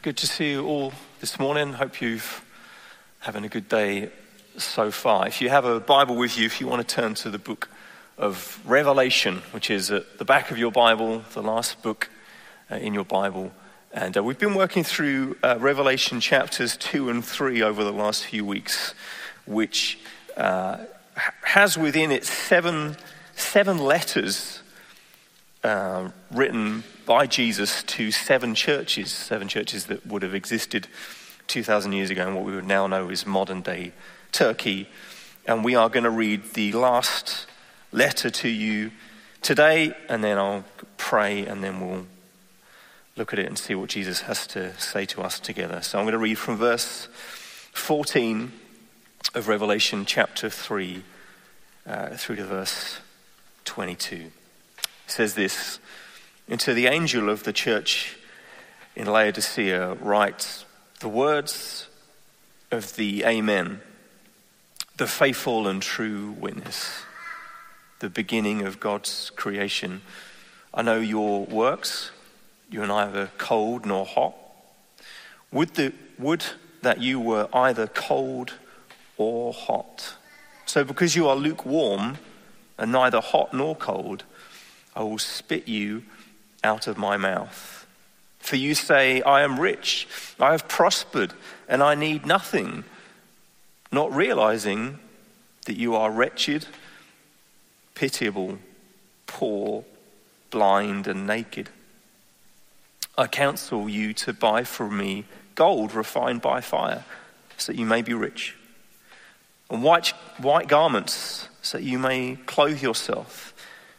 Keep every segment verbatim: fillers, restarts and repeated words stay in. Good to see you all this morning. Hope you've having a good day so far. If you have a Bible with you, if you want to turn to the book of Revelation, which is at the back of your Bible, the last book uh, in your Bible. And uh, we've been working through uh, Revelation chapters two and three over the last few weeks, which uh, has within it seven, seven letters uh, written by Jesus to seven churches, seven churches that would have existed two thousand years ago, and what we would now know is modern day Turkey. And we are going to read the last letter to you today, and then I'll pray, and then we'll look at it and see what Jesus has to say to us together. So I'm going to read from verse fourteen of Revelation chapter three uh, through to verse twenty-two. It says this, "And to the angel of the church in Laodicea writes, the words of the Amen, the faithful and true witness, the beginning of God's creation. I know your works. You are neither cold nor hot. Would, the, would that you were either cold or hot. So because you are lukewarm and neither hot nor cold, I will spit you out of my mouth. For you say, I am rich, I have prospered, and I need nothing, not realizing that you are wretched, pitiable, poor, blind, and naked. I counsel you to buy from me gold refined by fire, so that you may be rich, and white, white garments, so that you may clothe yourself,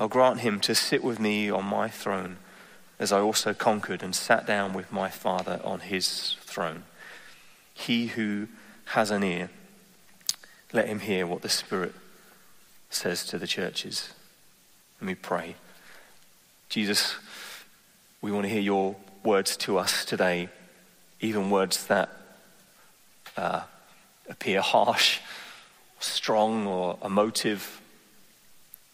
I'll grant him to sit with me on my throne, as I also conquered and sat down with my Father on his throne. He who has an ear, let him hear what the Spirit says to the churches." Let me pray. Jesus, we want to hear your words to us today, even words that uh, appear harsh, strong, or emotive.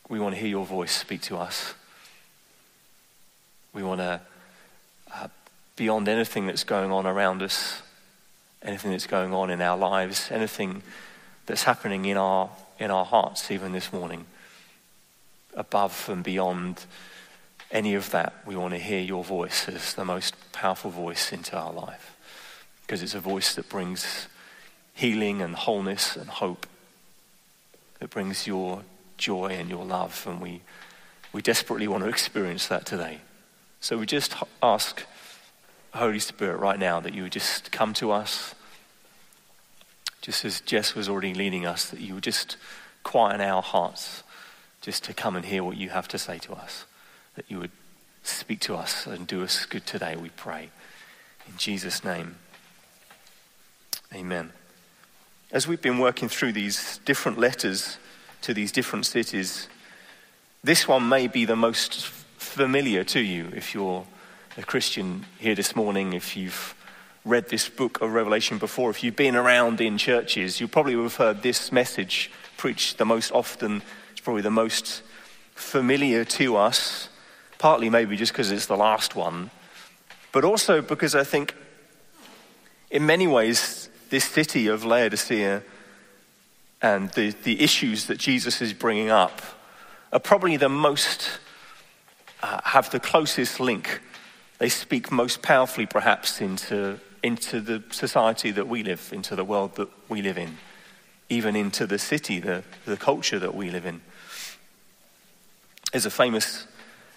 We want to hear your voice speak to us. We want to, uh, beyond anything that's going on around us, anything that's going on in our lives, anything that's happening in our in our hearts, even this morning, above and beyond any of that, we want to hear your voice as the most powerful voice into our life, because it's a voice that brings healing and wholeness and hope, that brings your joy and your love, and we we desperately want to experience that today. So we just ask, Holy Spirit, right now, that you would just come to us, just as Jess was already leading us, that you would just quieten our hearts, just to come and hear what you have to say to us, that you would speak to us and do us good today, we pray. In Jesus' name, amen. As we've been working through these different letters to these different cities, this one may be the most familiar to you if you're a Christian here this morning, if you've read this book of Revelation before, if you've been around in churches, you probably would have heard this message preached the most often. It's probably the most familiar to us, partly maybe just because it's the last one, but also because I think in many ways this city of Laodicea and the, the issues that Jesus is bringing up are probably the most Uh, have the closest link. They speak most powerfully, perhaps, into into the society that we live, into the world that we live in, even into the city, the, the culture that we live in. There's a famous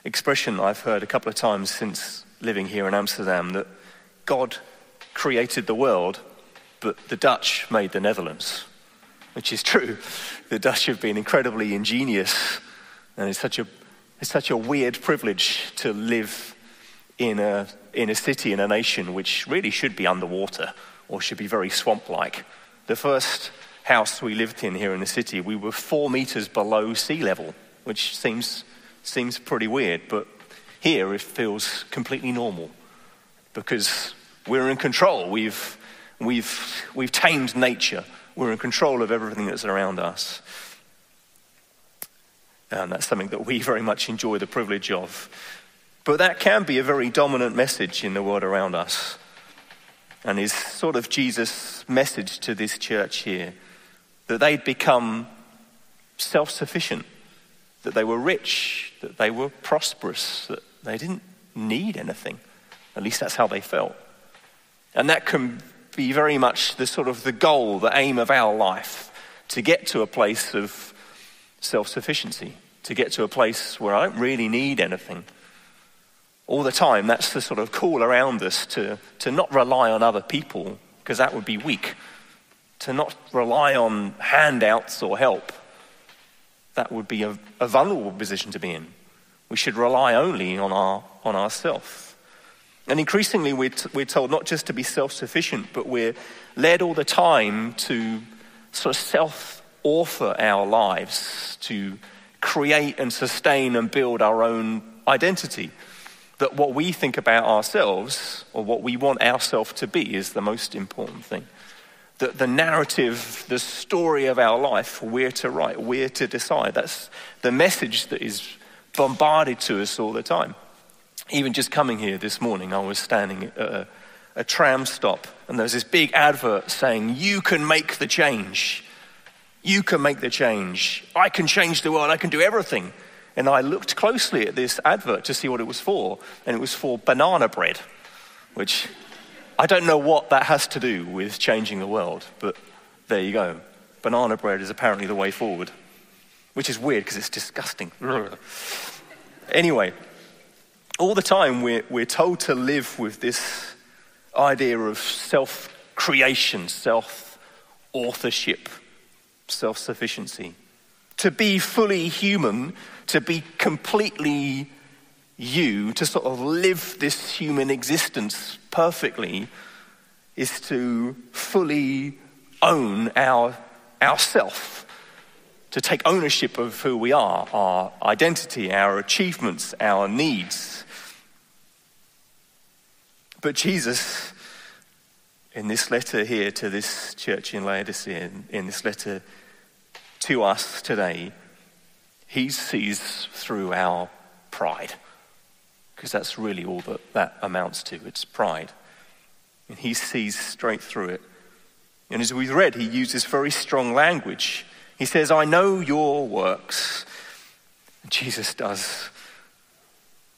expression I've heard a couple of times since living here in Amsterdam, that God created the world, but the Dutch made the Netherlands, which is true. The Dutch have been incredibly ingenious, and it's such a It's such a weird privilege to live in a in a city, in a nation, which really should be underwater or should be very swamp-like. The first house we lived in here in the city, we were four meters below sea level, which seems seems pretty weird, but here it feels completely normal because we're in control. We've we've we've tamed nature. We're in control of everything that's around us. And that's something that we very much enjoy the privilege of. But that can be a very dominant message in the world around us. And is sort of Jesus' message to this church here, that they'd become self-sufficient, that they were rich, that they were prosperous, that they didn't need anything. At least that's how they felt. And that can be very much the sort of the goal, the aim of our life, to get to a place of self-sufficiency, to get to a place where I don't really need anything. All the time, that's the sort of call around us to, to not rely on other people, because that would be weak. To not rely on handouts or help, that would be a, a vulnerable position to be in. We should rely only on our on ourselves. And increasingly, we're, t- we're told not just to be self-sufficient, but we're led all the time to sort of self-author our lives, to create and sustain and build our own identity. That what we think about ourselves, or what we want ourselves to be, is the most important thing. That the narrative, the story of our life, we're to write, we're to decide. That's the message that is bombarded to us all the time. Even just coming here this morning, I was standing at a, a tram stop, and there was this big advert saying, "You can make the change. You can make the change. I can change the world. I can do everything." And I looked closely at this advert to see what it was for, and it was for banana bread, which I don't know what that has to do with changing the world, but there you go. Banana bread is apparently the way forward, which is weird because it's disgusting. Anyway, all the time we're, we're told to live with this idea of self-creation, self-authorship, self-sufficiency. To be fully human, to be completely you, to sort of live this human existence perfectly, is to fully own our ourself, to take ownership of who we are, our identity, our achievements, our needs. But Jesus, in this letter here to this church in Laodicea, in this letter to us today, he sees through our pride, because that's really all that that amounts to. It's pride. And he sees straight through it. And as we've read, he uses very strong language. He says, "I know your works." Jesus does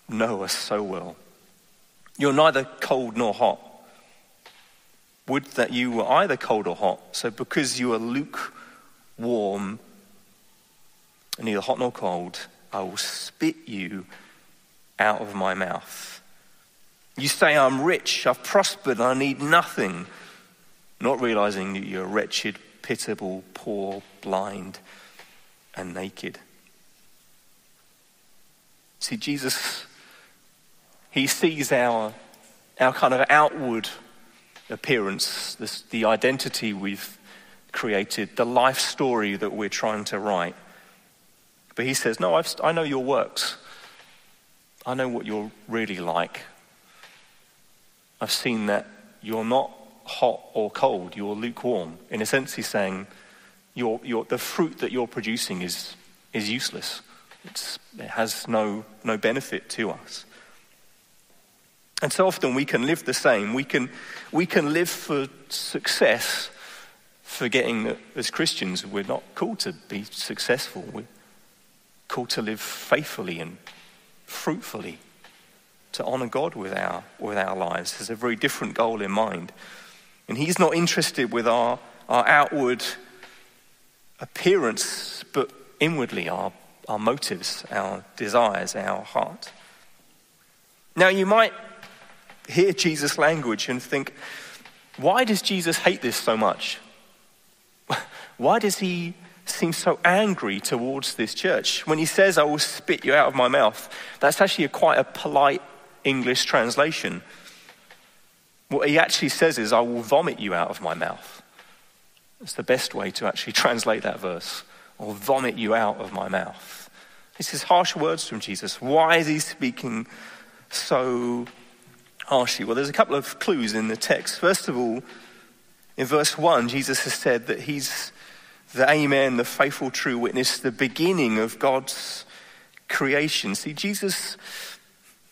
know us so well. "You're neither cold nor hot. Would that you were either cold or hot. So because you are lukewarm, neither hot nor cold, I will spit you out of my mouth. You say, 'I'm rich, I've prospered, I need nothing,' not realizing that you're wretched, pitiable, poor, blind, and naked." See, Jesus, he sees our our kind of outward appearance, this, the identity we've created, the life story that we're trying to write. But he says, "No, I've, I know your works. I know what you're really like. I've seen that you're not hot or cold, you're lukewarm." In a sense, he's saying, you're, you're, the fruit that you're producing is is useless. It's, it has no, no benefit to us. And so often we can live the same. We can, we can live for success, forgetting that as Christians, we're not called to be successful. We're called to live faithfully and fruitfully, to honor God with our with our lives. There's a very different goal in mind. And he's not interested with our, our outward appearance, but inwardly our, our motives, our desires, our heart. Now you might hear Jesus' language and think, why does Jesus hate this so much? Why does he seems so angry towards this church? When he says, "I will spit you out of my mouth," that's actually a quite a polite English translation. What he actually says is, I will vomit you out of my mouth. It's the best way to actually translate that verse. I'll vomit you out of my mouth. This is harsh words from Jesus. Why is he speaking so harshly? Well, there's a couple of clues in the text. First of all, in verse one, Jesus has said that he's the Amen, the faithful, true witness, the beginning of God's creation. See, Jesus,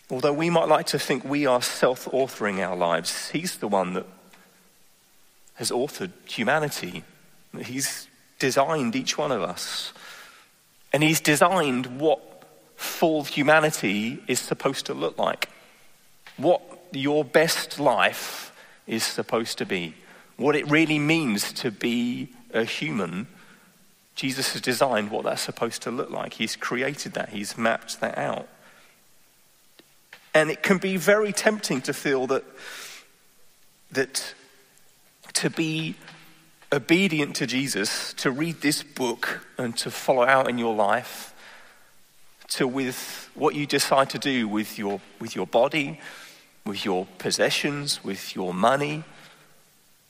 although we might like to think we are self-authoring our lives, he's the one that has authored humanity. He's designed each one of us. And he's designed what full humanity is supposed to look like. What your best life is supposed to be. What it really means to be a human. Jesus has designed what that's supposed to look like. He's created that. He's mapped that out. And it can be very tempting to feel that that to be obedient to Jesus, to read this book and to follow out in your life, to with what you decide to do with your with your body, with your possessions, with your money,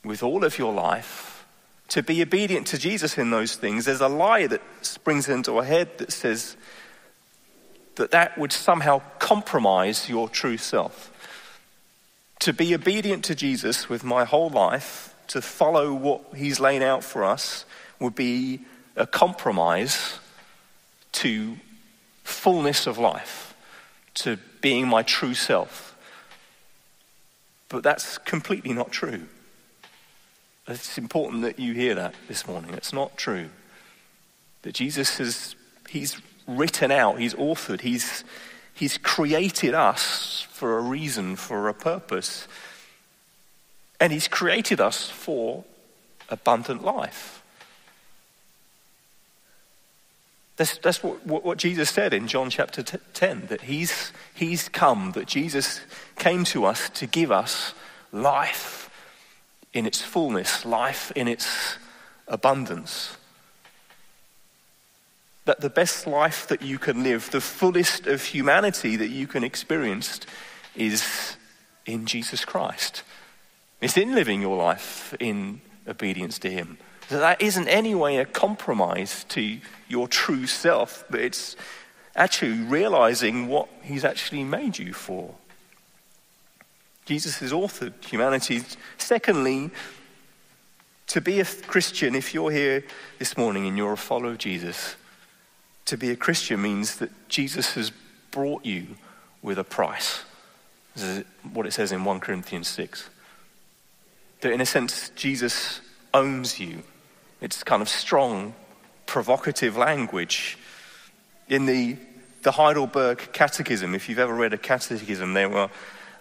with all of your life, to be obedient to Jesus in those things, there's a lie that springs into our head that says that that would somehow compromise your true self. To be obedient to Jesus with my whole life, to follow what he's laid out for us, would be a compromise to fullness of life, to being my true self. But that's completely not true. It's important that you hear that this morning. It's not true. That Jesus has, he's written out, he's authored, he's he's created us for a reason, for a purpose. And he's created us for abundant life. That's, that's what, what, what Jesus said in John chapter ten, that he's, he's come, that Jesus came to us to give us life in its fullness, life in its abundance. That the best life that you can live, the fullest of humanity that you can experience, is in Jesus Christ. It's in living your life in obedience to him. That that isn't any way a compromise to your true self, but it's actually realizing what he's actually made you for. Jesus has authored humanity. Secondly, to be a Christian, if you're here this morning and you're a follower of Jesus, to be a Christian means that Jesus has bought you with a price. This is what it says in First Corinthians six. That in a sense, Jesus owns you. It's kind of strong, provocative language. In the, the Heidelberg Catechism, if you've ever read a catechism, there were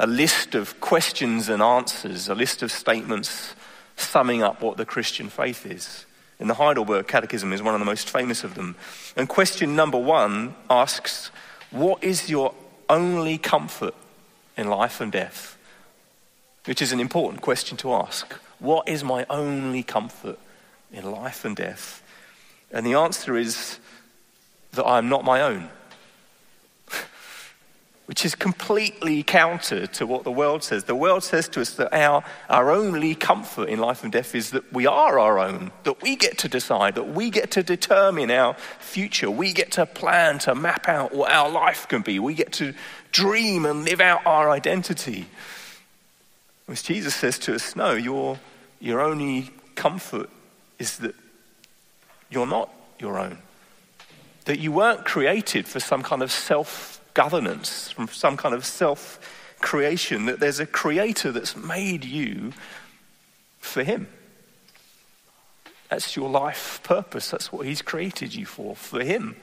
a list of questions and answers, a list of statements summing up what the Christian faith is. And the Heidelberg Catechism is one of the most famous of them. And question number one asks, what is your only comfort in life and death? Which is an important question to ask. What is my only comfort in life and death? And the answer is that I am not my own. Which is completely counter to what the world says. The world says to us that our, our only comfort in life and death is that we are our own, that we get to decide, that we get to determine our future. We get to plan, to map out what our life can be. We get to dream and live out our identity. Which Jesus says to us, no, your, your only comfort is that you're not your own. That you weren't created for some kind of self governance, from some kind of self-creation, that there's a creator that's made you for him. That's your life purpose. That's what he's created you for, for him.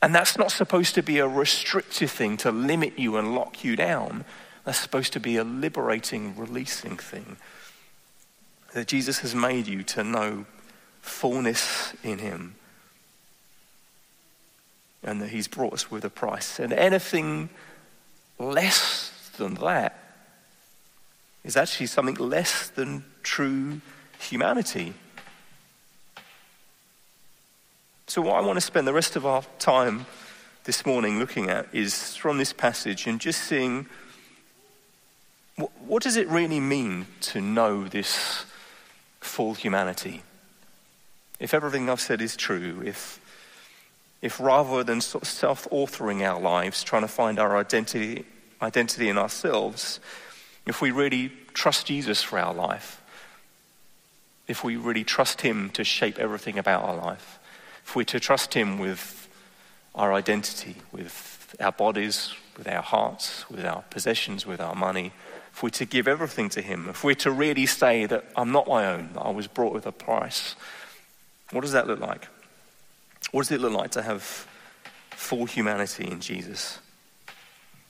And that's not supposed to be a restrictive thing to limit you and lock you down. That's supposed to be a liberating, releasing thing. That Jesus has made you to know fullness in him. And that he's brought us with a price. And anything less than that is actually something less than true humanity. So what I want to spend the rest of our time this morning looking at is from this passage and just seeing what, what does it really mean to know this full humanity? If everything I've said is true, if if rather than sort of self-authoring our lives, trying to find our identity identity in ourselves, if we really trust Jesus for our life, if we really trust him to shape everything about our life, if we're to trust him with our identity, with our bodies, with our hearts, with our possessions, with our money, if we're to give everything to him, if we're to really say that I'm not my own, that I was bought with a price, what does that look like? What does it look like to have full humanity in Jesus?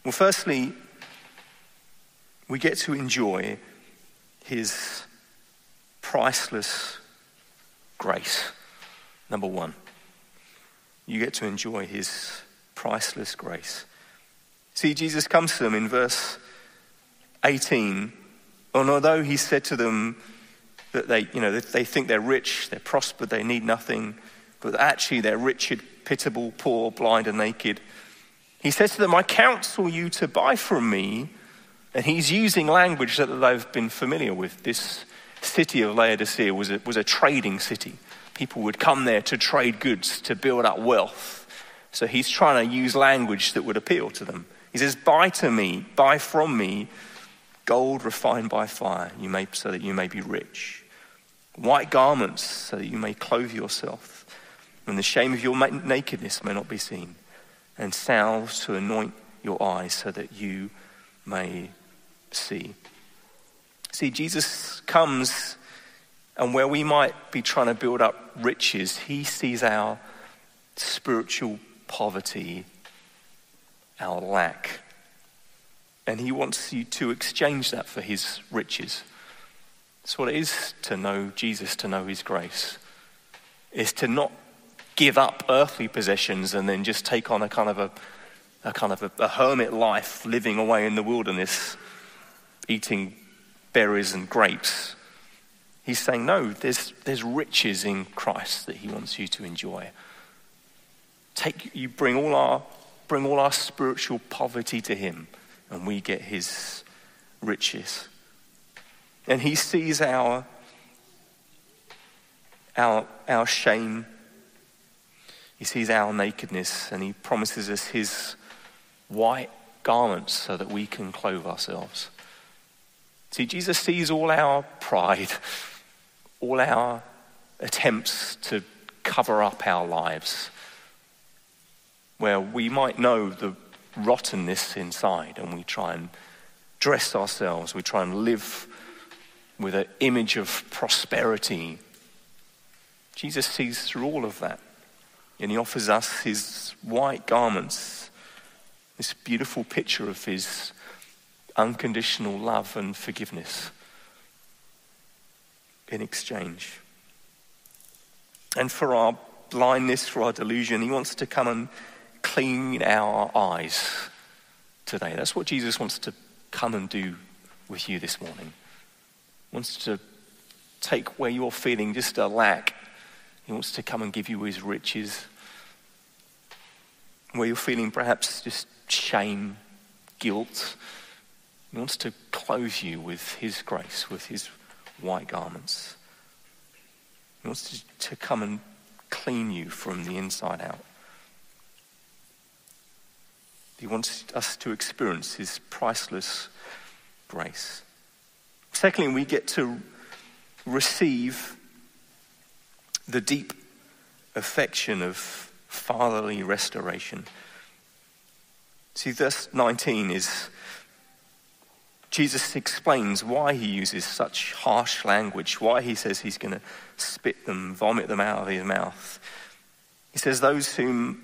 Well, firstly, we get to enjoy his priceless grace. Number one, you get to enjoy his priceless grace. See, Jesus comes to them in verse eighteen, and although he said to them that they, you know, they think they're rich, they're prospered, they need nothing, but actually they're wretched, pitiable, poor, blind, and naked. He says to them, I counsel you to buy from me. And he's using language that they've been familiar with. This city of Laodicea was a, was a trading city. People would come there to trade goods, to build up wealth. So he's trying to use language that would appeal to them. He says, buy to me, buy from me, gold refined by fire, you may, so that you may be rich. White garments, so that you may clothe yourself, and the shame of your nakedness may not be seen. And salves to anoint your eyes, so that you may see. See, Jesus comes, and where we might be trying to build up riches, he sees our spiritual poverty, our lack. And he wants you to exchange that for his riches. That's what it is to know Jesus, to know his grace, is to not give up earthly possessions and then just take on a kind of a, a kind of a, a hermit life, living away in the wilderness, eating berries and grapes. He's saying, no, there's there's riches in Christ that he wants you to enjoy. Take you bring all our bring all our spiritual poverty to him, and we get his riches. And he sees our our our shame. He sees our nakedness, and he promises us his white garments so that we can clothe ourselves. See, Jesus sees all our pride, all our attempts to cover up our lives, where we might know the rottenness inside, and we try and dress ourselves, we try and live with an image of prosperity. Jesus sees through all of that. And he offers us his white garments, this beautiful picture of his unconditional love and forgiveness in exchange. And for our blindness, for our delusion, he wants to come and clean our eyes today. That's what Jesus wants to come and do with you this morning. He wants to take where you're feeling just a lack. He wants to come and give you his riches. Where you're feeling perhaps just shame, guilt, he wants to clothe you with his grace, with his white garments. He wants to, to come and clean you from the inside out. He wants us to experience his priceless grace. Secondly, we get to receive the deep affection of fatherly restoration. See, verse nineteen is, Jesus explains why he uses such harsh language, why he says he's going to spit them, vomit them out of his mouth. He says, those whom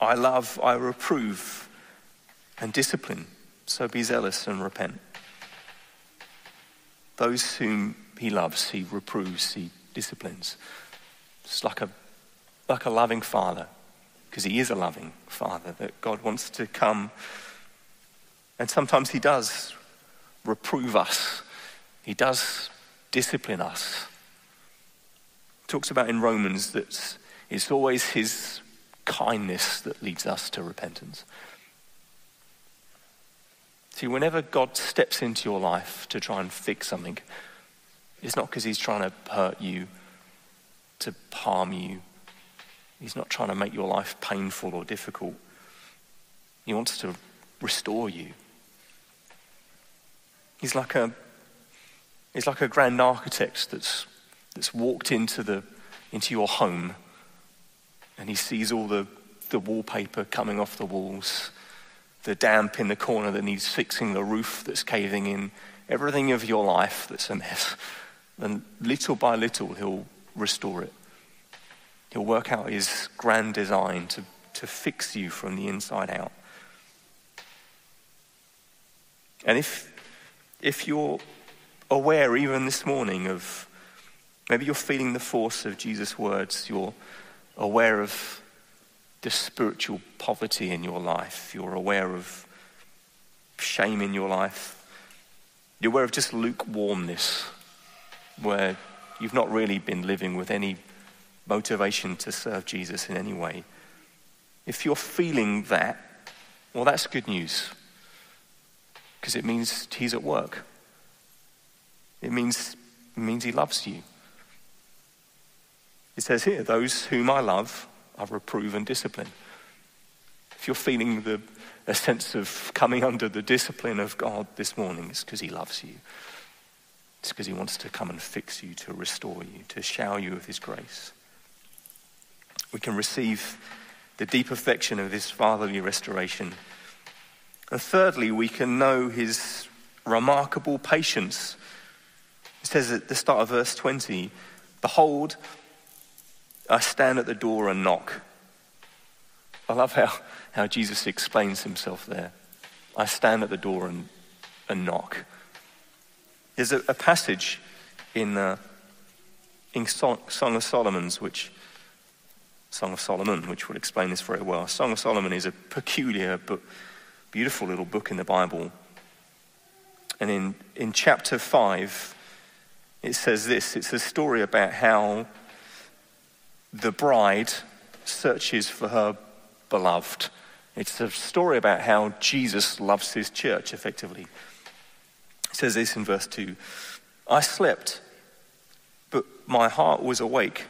I love, I reprove and discipline, so be zealous and repent. Those whom he loves, he reproves, he disciplines. It's like a, like a loving father, because he is a loving father, that God wants to come. And sometimes he does reprove us. He does discipline us. Talks about in Romans that it's always his kindness that leads us to repentance. See, whenever God steps into your life to try and fix something, it's not because he's trying to hurt you, to harm you. He's not trying to make your life painful or difficult. He wants to restore you. He's like a he's like a grand architect that's that's walked into the into your home, and he sees all the, the wallpaper coming off the walls, the damp in the corner that needs fixing, the roof that's caving in, everything of your life that's a mess. And little by little, he'll restore it. He'll work out his grand design to, to fix you from the inside out. And if if you're aware even this morning of, maybe you're feeling the force of Jesus' words, you're aware of the spiritual poverty in your life, you're aware of shame in your life, you're aware of just lukewarmness, where you've not really been living with any motivation to serve Jesus in any way. If you're feeling that, well, that's good news, because it means he's at work. It means, it means he loves you. It says here, those whom I love, I reprove and discipline. If you're feeling the a sense of coming under the discipline of God this morning, it's because he loves you. It's because he wants to come and fix you, to restore you, to shower you with his grace. We can receive the deep affection of his fatherly restoration. And thirdly, we can know his remarkable patience. It says at the start of verse twenty, behold, I stand at the door and knock. I love how, how Jesus explains himself there. I stand at the door and, and knock. There's a, a passage in uh, in Song, Song of Solomon's, which Song of Solomon, which will explain this very well. Song of Solomon is a peculiar but beautiful little book in the Bible. And in, in chapter five, it says this. It's a story about how the bride searches for her beloved. It's a story about how Jesus loves his church, effectively. It says this in verse two. I slept, but my heart was awake.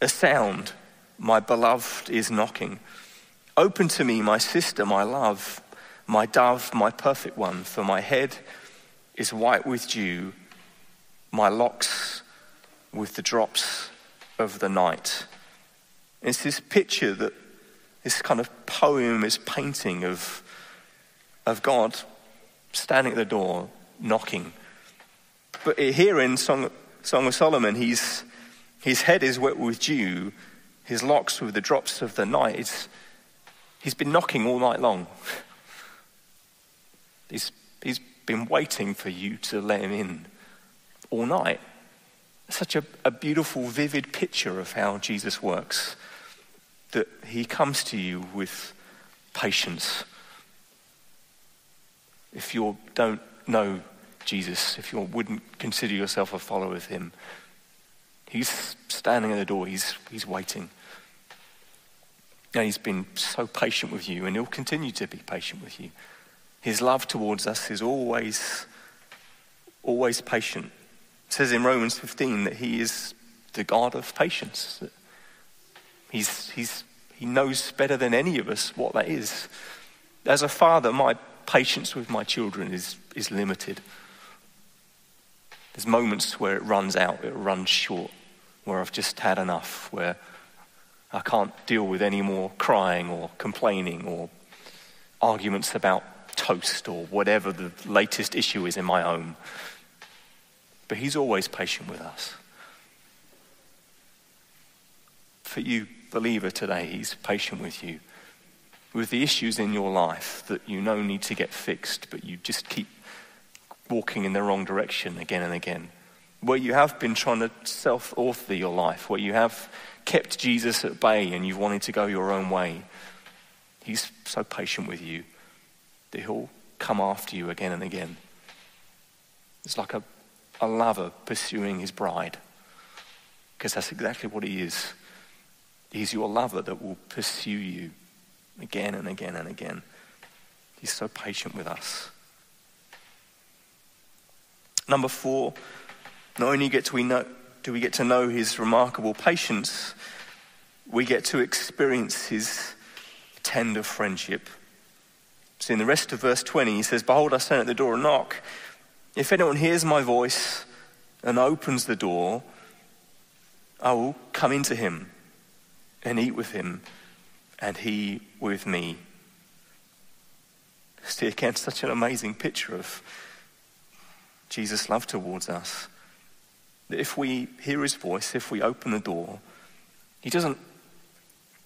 A sound, my beloved is knocking. Open to me, my sister, my love, my dove, my perfect one, for my head is white with dew, my locks with the drops of the night. And it's this picture that this kind of poem is painting of, of God standing at the door, knocking. But here in Song, Song of Solomon, he's, his head is wet with dew, his locks with the drops of the night. It's, he's been knocking all night long. He's, he's been waiting for you to let him in all night. Such a, a beautiful, vivid picture of how Jesus works, that he comes to you with patience. If you don't know Jesus, if you wouldn't consider yourself a follower of him, he's standing at the door, he's, he's waiting. And he's been so patient with you, and he'll continue to be patient with you. His love towards us is always, always patient. It says in Romans fifteen that he is the God of patience. That he's, he's, he knows better than any of us what that is. As a father, my patience with my children is, is limited. There's moments where it runs out, it runs short, where I've just had enough, where I can't deal with any more crying or complaining or arguments about toast or whatever the latest issue is in my home. But he's always patient with us. For you, believer, today, he's patient with you, with the issues in your life that you know need to get fixed, but you just keep walking in the wrong direction again and again. Where you have been trying to self-author your life, where you have kept Jesus at bay and you've wanted to go your own way, he's so patient with you that he'll come after you again and again. It's like a a lover pursuing his bride, because that's exactly what he is. He's your lover that will pursue you again and again and again. He's so patient with us. Number four, not only get to we know, do we get to know his remarkable patience, we get to experience his tender friendship. So in the rest of verse twenty, he says, "Behold, I stand at the door and knock. If anyone hears my voice and opens the door, I will come into him and eat with him, and he with me." See, again, such an amazing picture of Jesus' love towards us. That if we hear his voice, if we open the door, he doesn't,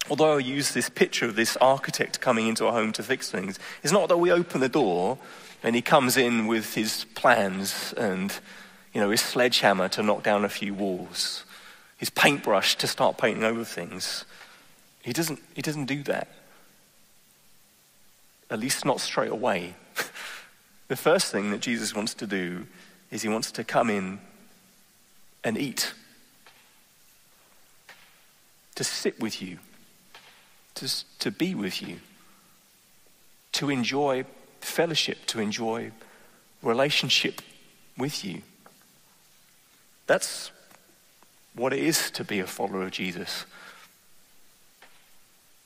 although I use this picture of this architect coming into our home to fix things, it's not that we open the door and he comes in with his plans and, you know, his sledgehammer to knock down a few walls, his paintbrush to start painting over things. He doesn't, he doesn't do that. At least not straight away. The first thing that Jesus wants to do is he wants to come in and eat. To sit with you. To, to be with you. To enjoy fellowship. To enjoy relationship with you. That's what it is to be a follower of Jesus,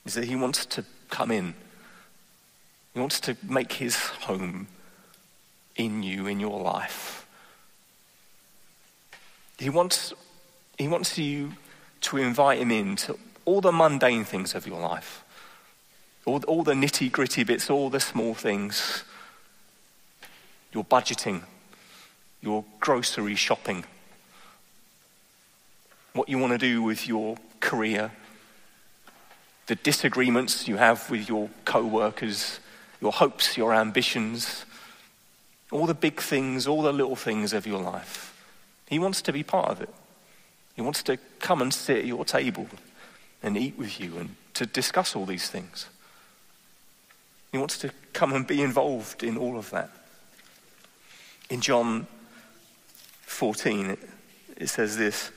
is that he wants to come in. He wants to make his home in you, in your life. He wants, he wants you to invite him in to all the mundane things of your life, all, all the nitty-gritty bits, all the small things, your budgeting, your grocery shopping, what you want to do with your career, the disagreements you have with your co-workers, your hopes, your ambitions, all the big things, all the little things of your life. He wants to be part of it. He wants to come and sit at your table and eat with you and to discuss all these things. He wants to come and be involved in all of that. In John fourteen, it says this,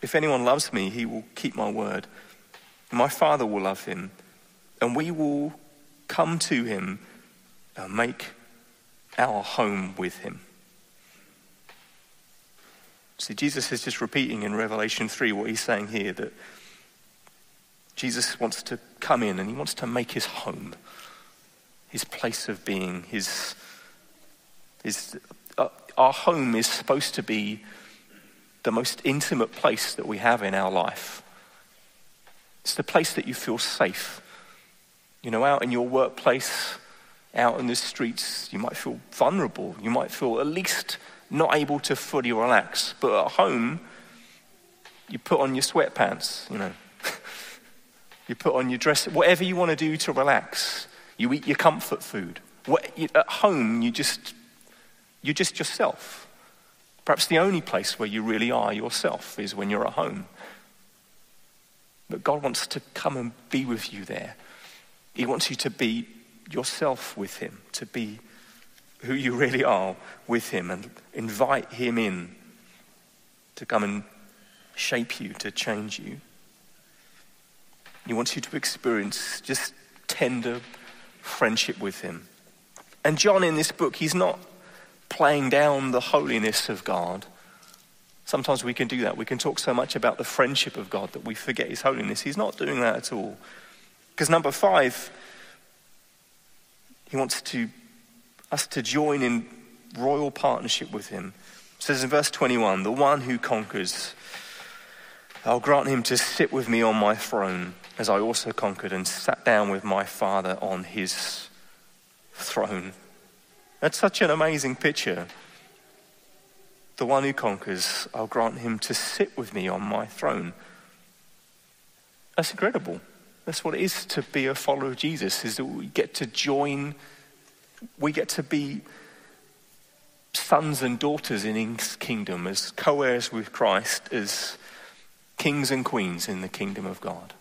"If anyone loves me, he will keep my word. My Father will love him, and we will come to him and make our home with him." See, Jesus is just repeating in Revelation three what he's saying here, that Jesus wants to come in and he wants to make his home, his place of being. His, his, uh, our home is supposed to be the most intimate place that we have in our life. It's the place that you feel safe. You know, out in your workplace, out in the streets, you might feel vulnerable. You might feel at least not able to fully relax. But at home, you put on your sweatpants, you know. You put on your dress, whatever you want to do to relax. You eat your comfort food. What, you, at home, you just, you're just yourself. Perhaps the only place where you really are yourself is when you're at home. But God wants to come and be with you there. He wants you to be yourself with him, to be who you really are with him, and invite him in to come and shape you, to change you. He wants you to experience just tender friendship with him. And John in this book, he's not playing down the holiness of God. Sometimes we can do that. We can talk so much about the friendship of God that we forget his holiness. He's not doing that at all. Because number five, he wants to us to join in royal partnership with him. It says in verse twenty-one, "The one who conquers, I'll grant him to sit with me on my throne, as I also conquered and sat down with my Father on his throne." That's such an amazing picture. The one who conquers, I'll grant him to sit with me on my throne. That's incredible. That's what it is to be a follower of Jesus, is that we get to join, we get to be sons and daughters in his kingdom, as co-heirs with Christ, as kings and queens in the kingdom of God.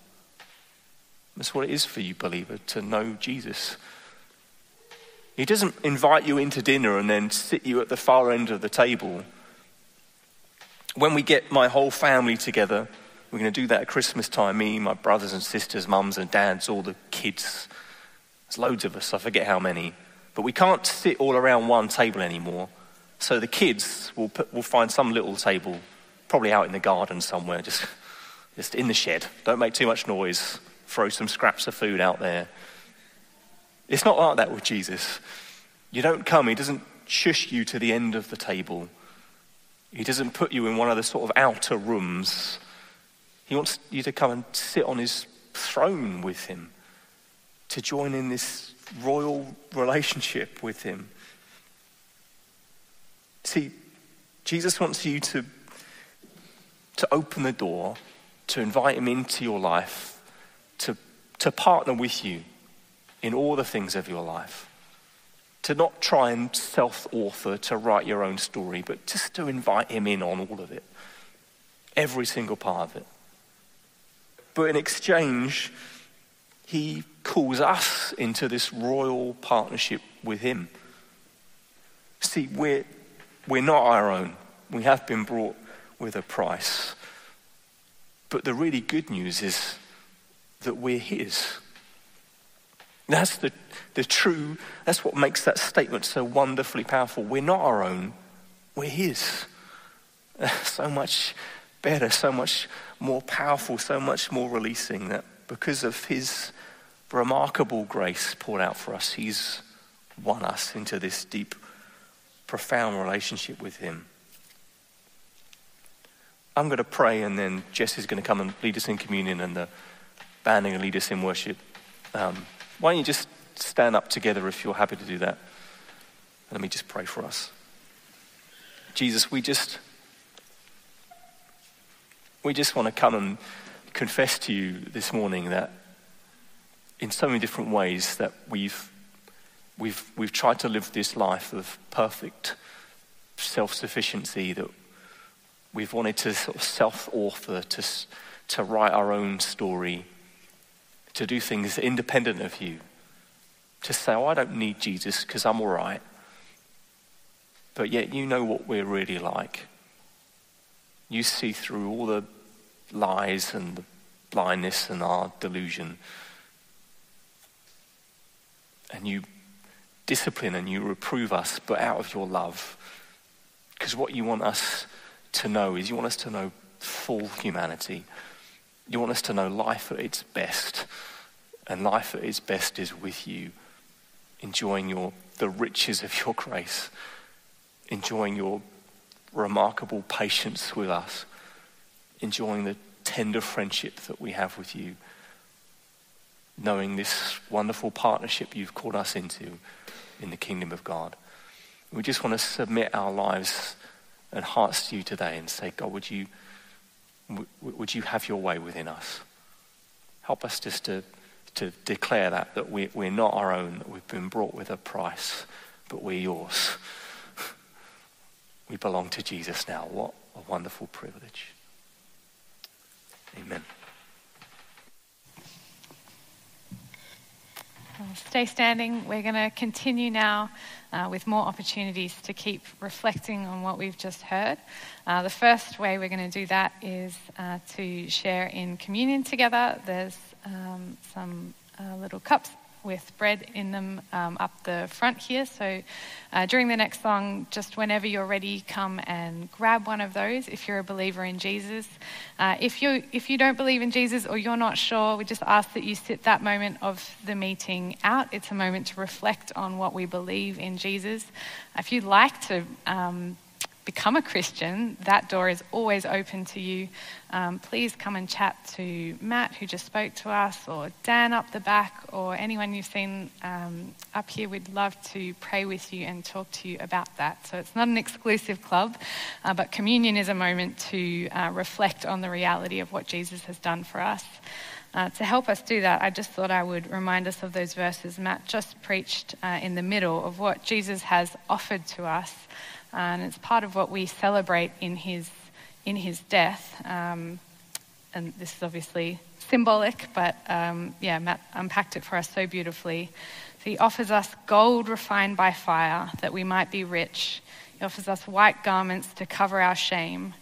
That's what it is for you, believer, to know Jesus. He doesn't invite you into dinner and then sit you at the far end of the table When we get my whole family together, we're going to do that at Christmas time. Me, my brothers and sisters, mums and dads, all the kids. There's loads of us, I forget how many. But we can't sit all around one table anymore. So the kids will put, will find some little table, probably out in the garden somewhere, just, just in the shed. Don't make too much noise. Throw some scraps of food out there. It's not like that with Jesus. You don't come, he doesn't shush you to the end of the table. He doesn't put you in one of the sort of outer rooms. He wants you to come and sit on his throne with him, to join in this royal relationship with him. See, Jesus wants you to, to open the door, to invite him into your life, to, to partner with you in all the things of your life. To not try and self-author, to write your own story, but just to invite him in on all of it. Every single part of it. But in exchange, he calls us into this royal partnership with him. See, we're, we're not our own. We have been bought with a price. But the really good news is that we're his. That's the, the true, that's what makes that statement so wonderfully powerful. We're not our own, we're his. So much better, so much more powerful, so much more releasing, that because of his remarkable grace poured out for us, he's won us into this deep, profound relationship with him. I'm going to pray, and then Jess is going to come and lead us in communion, and the band are going to lead us in worship. Um, Why don't you just stand up together if you're happy to do that? Let me just pray for us. Jesus, we just we just want to come and confess to you this morning that in so many different ways that we've we've we've tried to live this life of perfect self-sufficiency, that we've wanted to sort of self-author, to to write our own story, to do things independent of you, to say, oh, I don't need Jesus because I'm all right. But yet you know what we're really like. You see through all the lies and the blindness and our delusion. And you discipline and you reprove us, but out of your love. Because what you want us to know is you want us to know full humanity. You want us to know life at its best, and life at its best is with you, enjoying your the riches of your grace, enjoying your remarkable patience with us, enjoying the tender friendship that we have with you, knowing this wonderful partnership you've called us into in the kingdom of God. We just want to submit our lives and hearts to you today and say, God, would you Would you have your way within us? Help us just to, to declare that, that we, we're not our own, that we've been bought with a price, but we're yours. We belong to Jesus now. What a wonderful privilege. Amen. Stay standing. We're going to continue now uh, with more opportunities to keep reflecting on what we've just heard. Uh, the first way we're going to do that is uh, to share in communion together. There's um, some uh, little cups with bread in them um, up the front here. So uh, during the next song, just whenever you're ready, come and grab one of those if you're a believer in Jesus. Uh, if you if you don't believe in Jesus or you're not sure, we just ask that you sit that moment of the meeting out. It's a moment to reflect on what we believe in Jesus. If you'd like to um, become a Christian, that door is always open to you. Um, please come and chat to Matt, who just spoke to us, or Dan up the back, or anyone you've seen um, up here. We'd love to pray with you and talk to you about that. So it's not an exclusive club, uh, but communion is a moment to uh, reflect on the reality of what Jesus has done for us. Uh, to help us do that, I just thought I would remind us of those verses Matt just preached uh, in the middle, of what Jesus has offered to us. And it's part of what we celebrate in his in his death. Um, and this is obviously symbolic, but um, yeah, Matt unpacked it for us so beautifully. So he offers us gold refined by fire that we might be rich. He offers us white garments to cover our shame.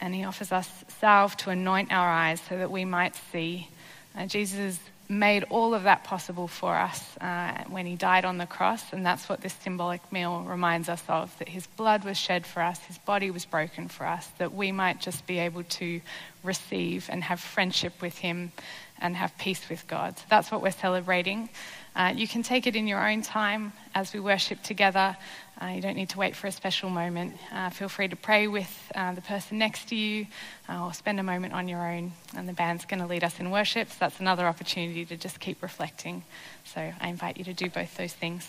and he offers us salve to anoint our eyes so that we might see. Uh, Jesus made all of that possible for us uh, when he died on the cross, and that's what this symbolic meal reminds us of, that his blood was shed for us, his body was broken for us, that we might just be able to receive and have friendship with him and have peace with God. So that's what we're celebrating. Uh, you can take it in your own time as we worship together. Uh, you don't need to wait for a special moment. Uh, feel free to pray with uh, the person next to you uh, or spend a moment on your own. And the band's going to lead us in worship, so that's another opportunity to just keep reflecting. So I invite you to do both those things.